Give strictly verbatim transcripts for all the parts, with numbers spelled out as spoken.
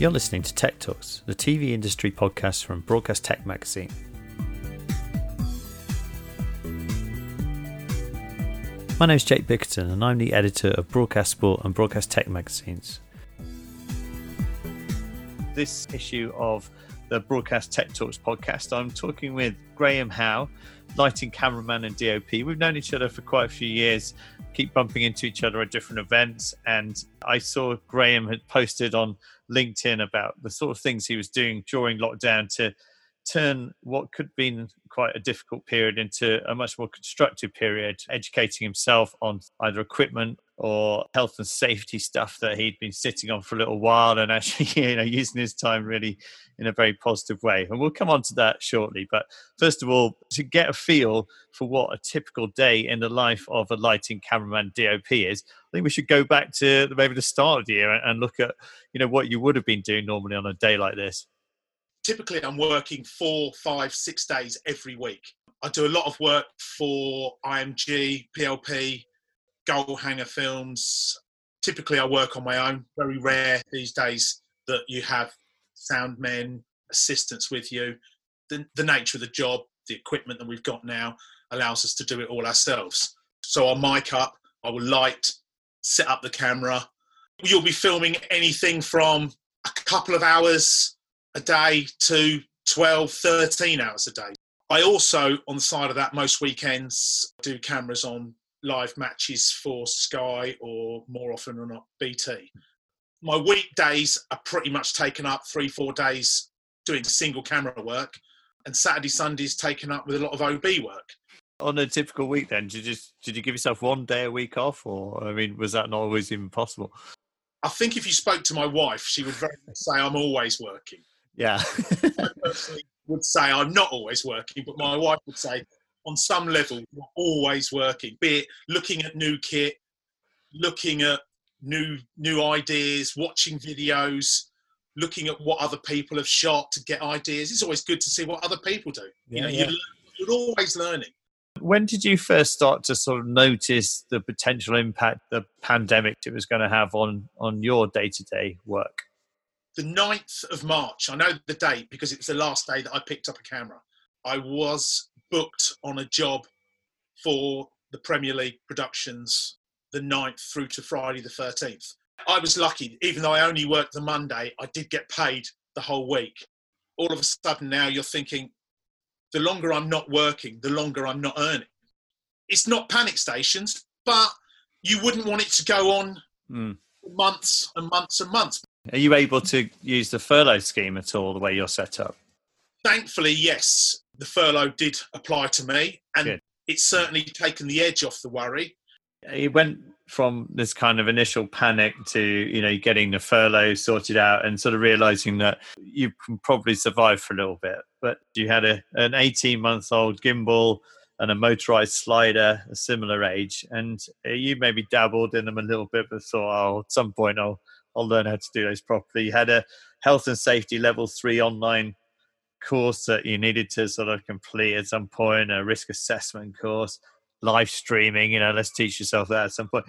You're listening to Tech Talks, the T V industry podcast from Broadcast Tech Magazine. My name's Jake Bickerton and I'm the editor of Broadcast Sport and Broadcast Tech Magazines. This issue of the Broadcast Tech Talks podcast, I'm talking with Graham Howe, lighting cameraman and D O P. We've known each other for quite a few years, keep bumping into each other at different events. And I saw Graham had posted on LinkedIn about the sort of things he was doing during lockdown to turn what could have been quite a difficult period into a much more constructive period, educating himself on either equipment or health and safety stuff that he'd been sitting on for a little while, and actually, you know, using his time really in a very positive way. And we'll come on to that shortly. But first of all, to get a feel for what a typical day in the life of a lighting cameraman D O P is, I think we should go back to maybe the start of the year and look at, you know, what you would have been doing normally on a day like this. Typically, I'm working four, five, six days every week. I do a lot of work for I M G, P L P, Goal Hanger films. Typically, I work on my own. Very rare these days that you have sound men, assistants with you. The, the nature of the job, the equipment that we've got now allows us to do it all ourselves. So I'll mic up, I will light, set up the camera. You'll be filming anything from a couple of hours a day to twelve, thirteen hours a day. I also, on the side of that, most weekends do cameras on live matches for Sky or, more often than not, B T. My weekdays are pretty much taken up, three, four days doing single camera work, and Saturday, Sunday's taken up with a lot of O B work. On a typical week then, did you, just, did you give yourself one day a week off, or, I mean, was that not always even possible? I think if you spoke to my wife, she would very much say I'm always working. Yeah. I personally would say I'm not always working, but my wife would say on some level you're always working, be it looking at new kit, looking at new new ideas, watching videos, looking at what other people have shot to get ideas. It's always good to see what other people do. Yeah, you know, yeah. you're, you're always learning. When did you first start to sort of notice the potential impact the pandemic it was going to have on, on your day-to-day work? The ninth of March, I know the date because it was the last day that I picked up a camera. I was booked on a job for the Premier League productions the ninth through to Friday the thirteenth. I was lucky, even though I only worked the Monday, I did get paid the whole week. All of a sudden now you're thinking, the longer I'm not working, the longer I'm not earning. It's not panic stations, but you wouldn't want it to go on mm. months and months and months. Are you able to use the furlough scheme at all, the way you're set up? Thankfully, yes. The furlough did apply to me, and Good. It's certainly taken the edge off the worry. It went from this kind of initial panic to, you know, getting the furlough sorted out and sort of realising that you can probably survive for a little bit. But you had a, an eighteen-month-old gimbal and a motorised slider, a similar age, and you maybe dabbled in them a little bit, but thought, oh, at some point I'll, I'll learn how to do those properly. You had a health and safety level three online course that you needed to sort of complete at some point, a risk assessment course. Live streaming, you know, let's teach yourself that at some point.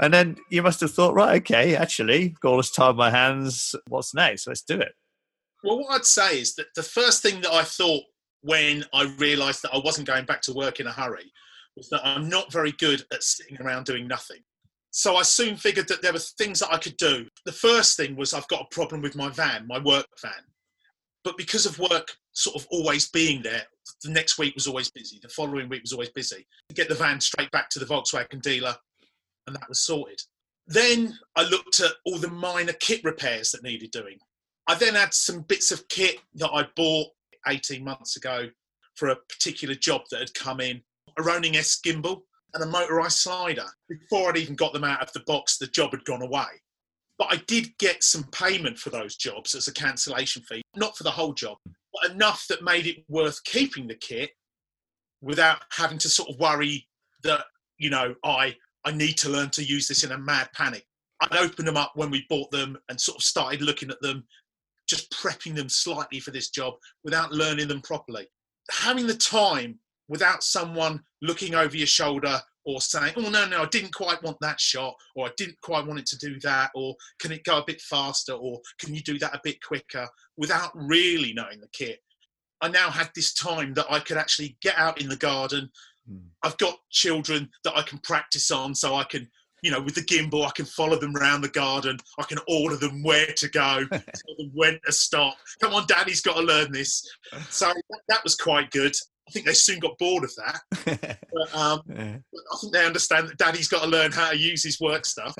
And then you must have thought, right, okay, actually, goal has tied my hands. What's next? Let's do it. Well, what I'd say is that the first thing that I thought when I realised that I wasn't going back to work in a hurry was that I'm not very good at sitting around doing nothing. So I soon figured that there were things that I could do. The first thing was I've got a problem with my van, my work van. But because of work sort of always being there, the next week was always busy. The following week was always busy. Get the van straight back to the Volkswagen dealer, and that was sorted. Then I looked at all the minor kit repairs that needed doing. I then had some bits of kit that I bought eighteen months ago for a particular job that had come in, a Ronin-S gimbal and a motorised slider. Before I'd even got them out of the box, the job had gone away. But I did get some payment for those jobs as a cancellation fee, not for the whole job, but enough that made it worth keeping the kit without having to sort of worry that, you know, I, I need to learn to use this in a mad panic. I'd opened them up when we bought them and sort of started looking at them, just prepping them slightly for this job without learning them properly. Having the time without someone looking over your shoulder or saying, oh, no, no, I didn't quite want that shot, or I didn't quite want it to do that, or can it go a bit faster, or can you do that a bit quicker, without really knowing the kit. I now had this time that I could actually get out in the garden. Mm. I've got children that I can practice on, so I can, you know, with the gimbal, I can follow them around the garden. I can order them where to go, tell them when to stop. Come on, Daddy's got to learn this. So that was quite good. I think they soon got bored of that. But, um, yeah. but I think they understand that Daddy's got to learn how to use his work stuff.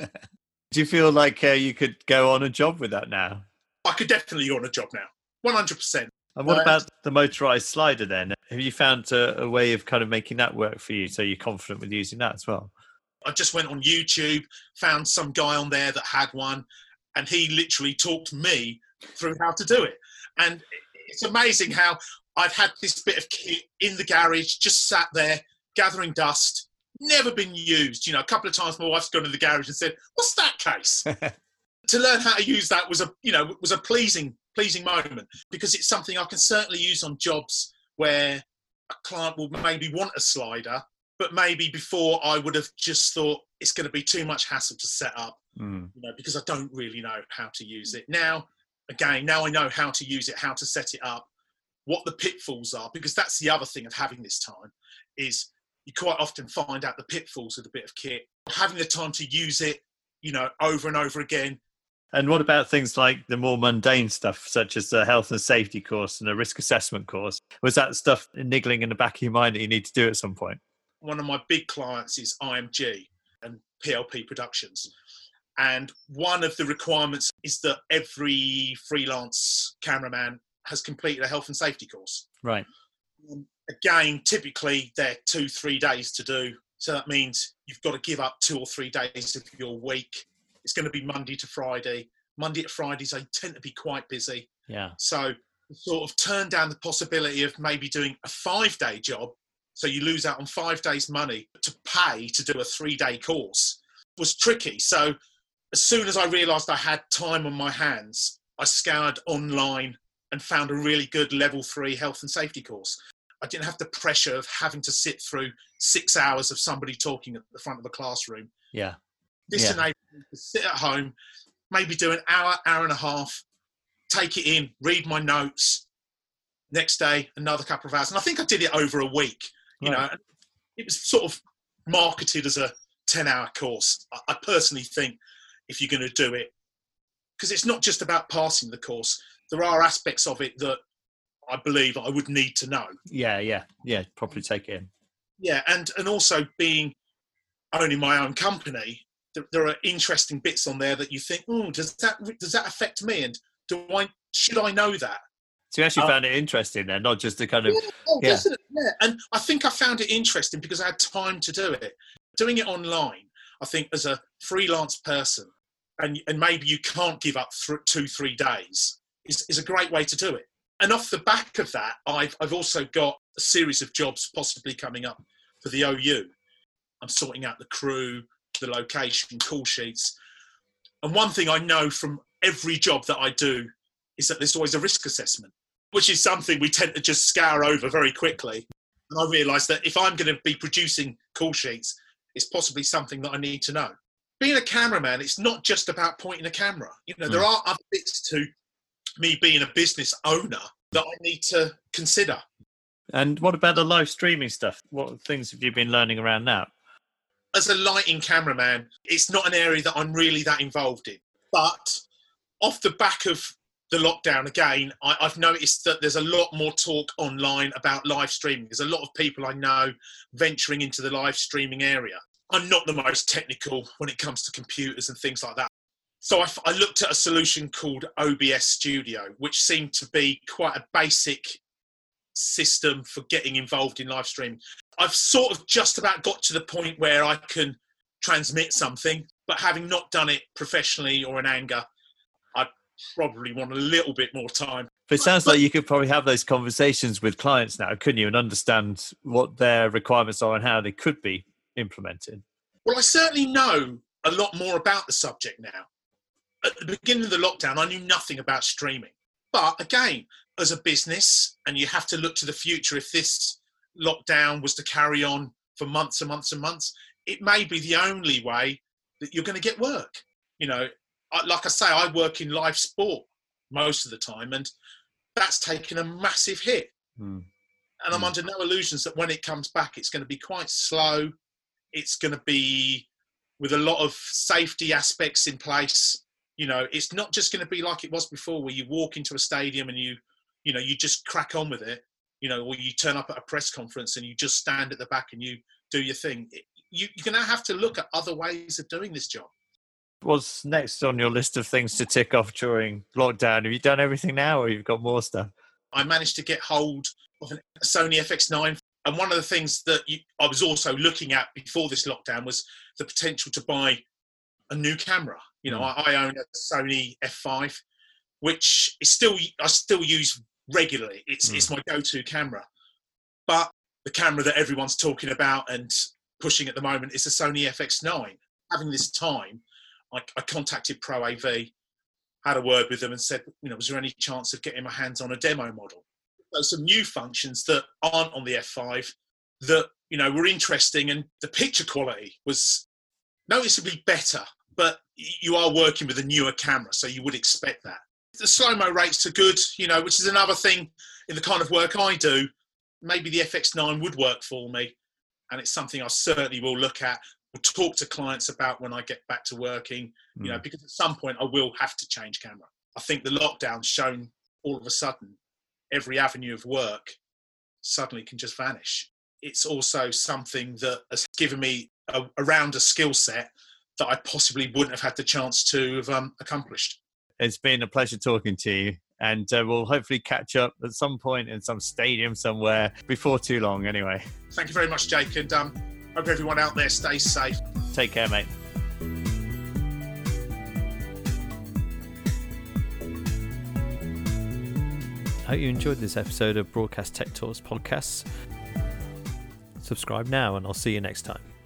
Do you feel like uh, you could go on a job with that now? I could definitely go on a job now, one hundred percent. And what um, about the motorised slider then? Have you found a, a way of kind of making that work for you, so you're confident with using that as well? I just went on YouTube, found some guy on there that had one, and he literally talked me through how to do it. And it's amazing how I've had this bit of kit in the garage, just sat there, gathering dust, never been used. You know, a couple of times my wife's gone to the garage and said, what's that case? To learn how to use that was a, you know, was a pleasing, pleasing moment, because it's something I can certainly use on jobs where a client will maybe want a slider, but maybe before I would have just thought it's going to be too much hassle to set up, mm. you know, because I don't really know how to use it. Now, again, now I know how to use it, how to set it up, what the pitfalls are, because that's the other thing of having this time, is you quite often find out the pitfalls of the bit of kit, having the time to use it, you know, over and over again. And what about things like the more mundane stuff, such as the health and safety course and the risk assessment course? Was that stuff niggling in the back of your mind that you need to do at some point? One of my big clients is I M G and P L P Productions. And one of the requirements is that every freelance cameraman has completed a health and safety course. Right. Um, again, typically they're two, three days to do. So that means you've got to give up two or three days of your week. It's going to be Monday to Friday. Monday to Fridays, they tend to be quite busy. Yeah. So sort of turn down the possibility of maybe doing a five-day job, so you lose out on five days' money to pay to do a three-day course, was tricky. So as soon as I realised I had time on my hands, I scoured online and found a really good level three health and safety course. I didn't have the pressure of having to sit through six hours of somebody talking at the front of the classroom. Yeah. This yeah. enabled me to sit at home, maybe do an hour, hour and a half, take it in, read my notes. Next day, another couple of hours. And I think I did it over a week. You know, it was sort of marketed as a ten-hour course. I personally think if you're going to do it, because it's not just about passing the course. There are aspects of it that I believe I would need to know. Yeah, yeah, yeah, probably take it in. Yeah, and, and also being owning my own company, there, there are interesting bits on there that you think, oh, does that does that affect me? And do I should I know that? So you actually um, found it interesting then, not just the kind of... Yeah, oh, yeah. yeah, and I think I found it interesting because I had time to do it. Doing it online, I think as a freelance person, and and maybe you can't give up th- two, three days, is, is a great way to do it. And off the back of that, I've, I've also got a series of jobs possibly coming up for the O U. I'm sorting out the crew, the location, call sheets. And one thing I know from every job that I do is that there's always a risk assessment, which is something we tend to just scour over very quickly. And I realised that if I'm going to be producing call sheets, it's possibly something that I need to know. Being a cameraman, it's not just about pointing a camera. You know, mm. there are other bits to me being a business owner that I need to consider. And what about the live streaming stuff? What things have you been learning around that? As a lighting cameraman, it's not an area that I'm really that involved in. But off the back of the lockdown again, I, I've noticed that there's a lot more talk online about live streaming. There's a lot of people I know venturing into the live streaming area. I'm not the most technical when it comes to computers and things like that. So I, I looked at a solution called O B S Studio, which seemed to be quite a basic system for getting involved in live streaming. I've sort of just about got to the point where I can transmit something, but having not done it professionally or in anger, probably want a little bit more time. But it sounds like you could probably have those conversations with clients now, couldn't you, and understand what their requirements are and how they could be implemented. Well, I certainly know a lot more about the subject now. At the beginning of the lockdown, I knew nothing about streaming. But again, as a business, and you have to look to the future, if this lockdown was to carry on for months and months and months, it may be the only way that you're going to get work. You know, I, like I say, I work in live sport most of the time, and that's taken a massive hit. Mm. And I'm mm. under no illusions that when it comes back, it's going to be quite slow. It's going to be with a lot of safety aspects in place. You know, it's not just going to be like it was before, where you walk into a stadium and you, you know, you just crack on with it. You know, or you turn up at a press conference and you just stand at the back and you do your thing. You, you're going to have to look at other ways of doing this job. What's next on your list of things to tick off during lockdown? Have you done everything now, or you've got more stuff? I managed to get hold of a Sony F X nine. And one of the things that you, I was also looking at before this lockdown was the potential to buy a new camera. You know, mm. I, I own a Sony F five, which is still I still use regularly. It's mm. it's my go-to camera. But the camera that everyone's talking about and pushing at the moment is the Sony F X nine. Having this time, I, I contacted Pro A V, had a word with them and said, you know, was there any chance of getting my hands on a demo model? There's some new functions that aren't on the F five that, you know, were interesting, and the picture quality was noticeably better, but you are working with a newer camera, so you would expect that. The slow-mo rates are good, you know, which is another thing in the kind of work I do. Maybe the F X nine would work for me, and it's something I certainly will look at. We'll talk to clients about when I get back to working, you know, because at some point I will have to change camera. I think the lockdown's shown all of a sudden every avenue of work suddenly can just vanish. It's also something that has given me a, a rounder skill set that I possibly wouldn't have had the chance to have um, accomplished. It's been a pleasure talking to you, and uh, we'll hopefully catch up at some point in some stadium somewhere before too long anyway. Thank you very much, Jake, and um, hope everyone out there stays safe. Take care, mate. I hope you enjoyed this episode of Broadcast Tech Talks Podcasts. Subscribe now, and I'll see you next time.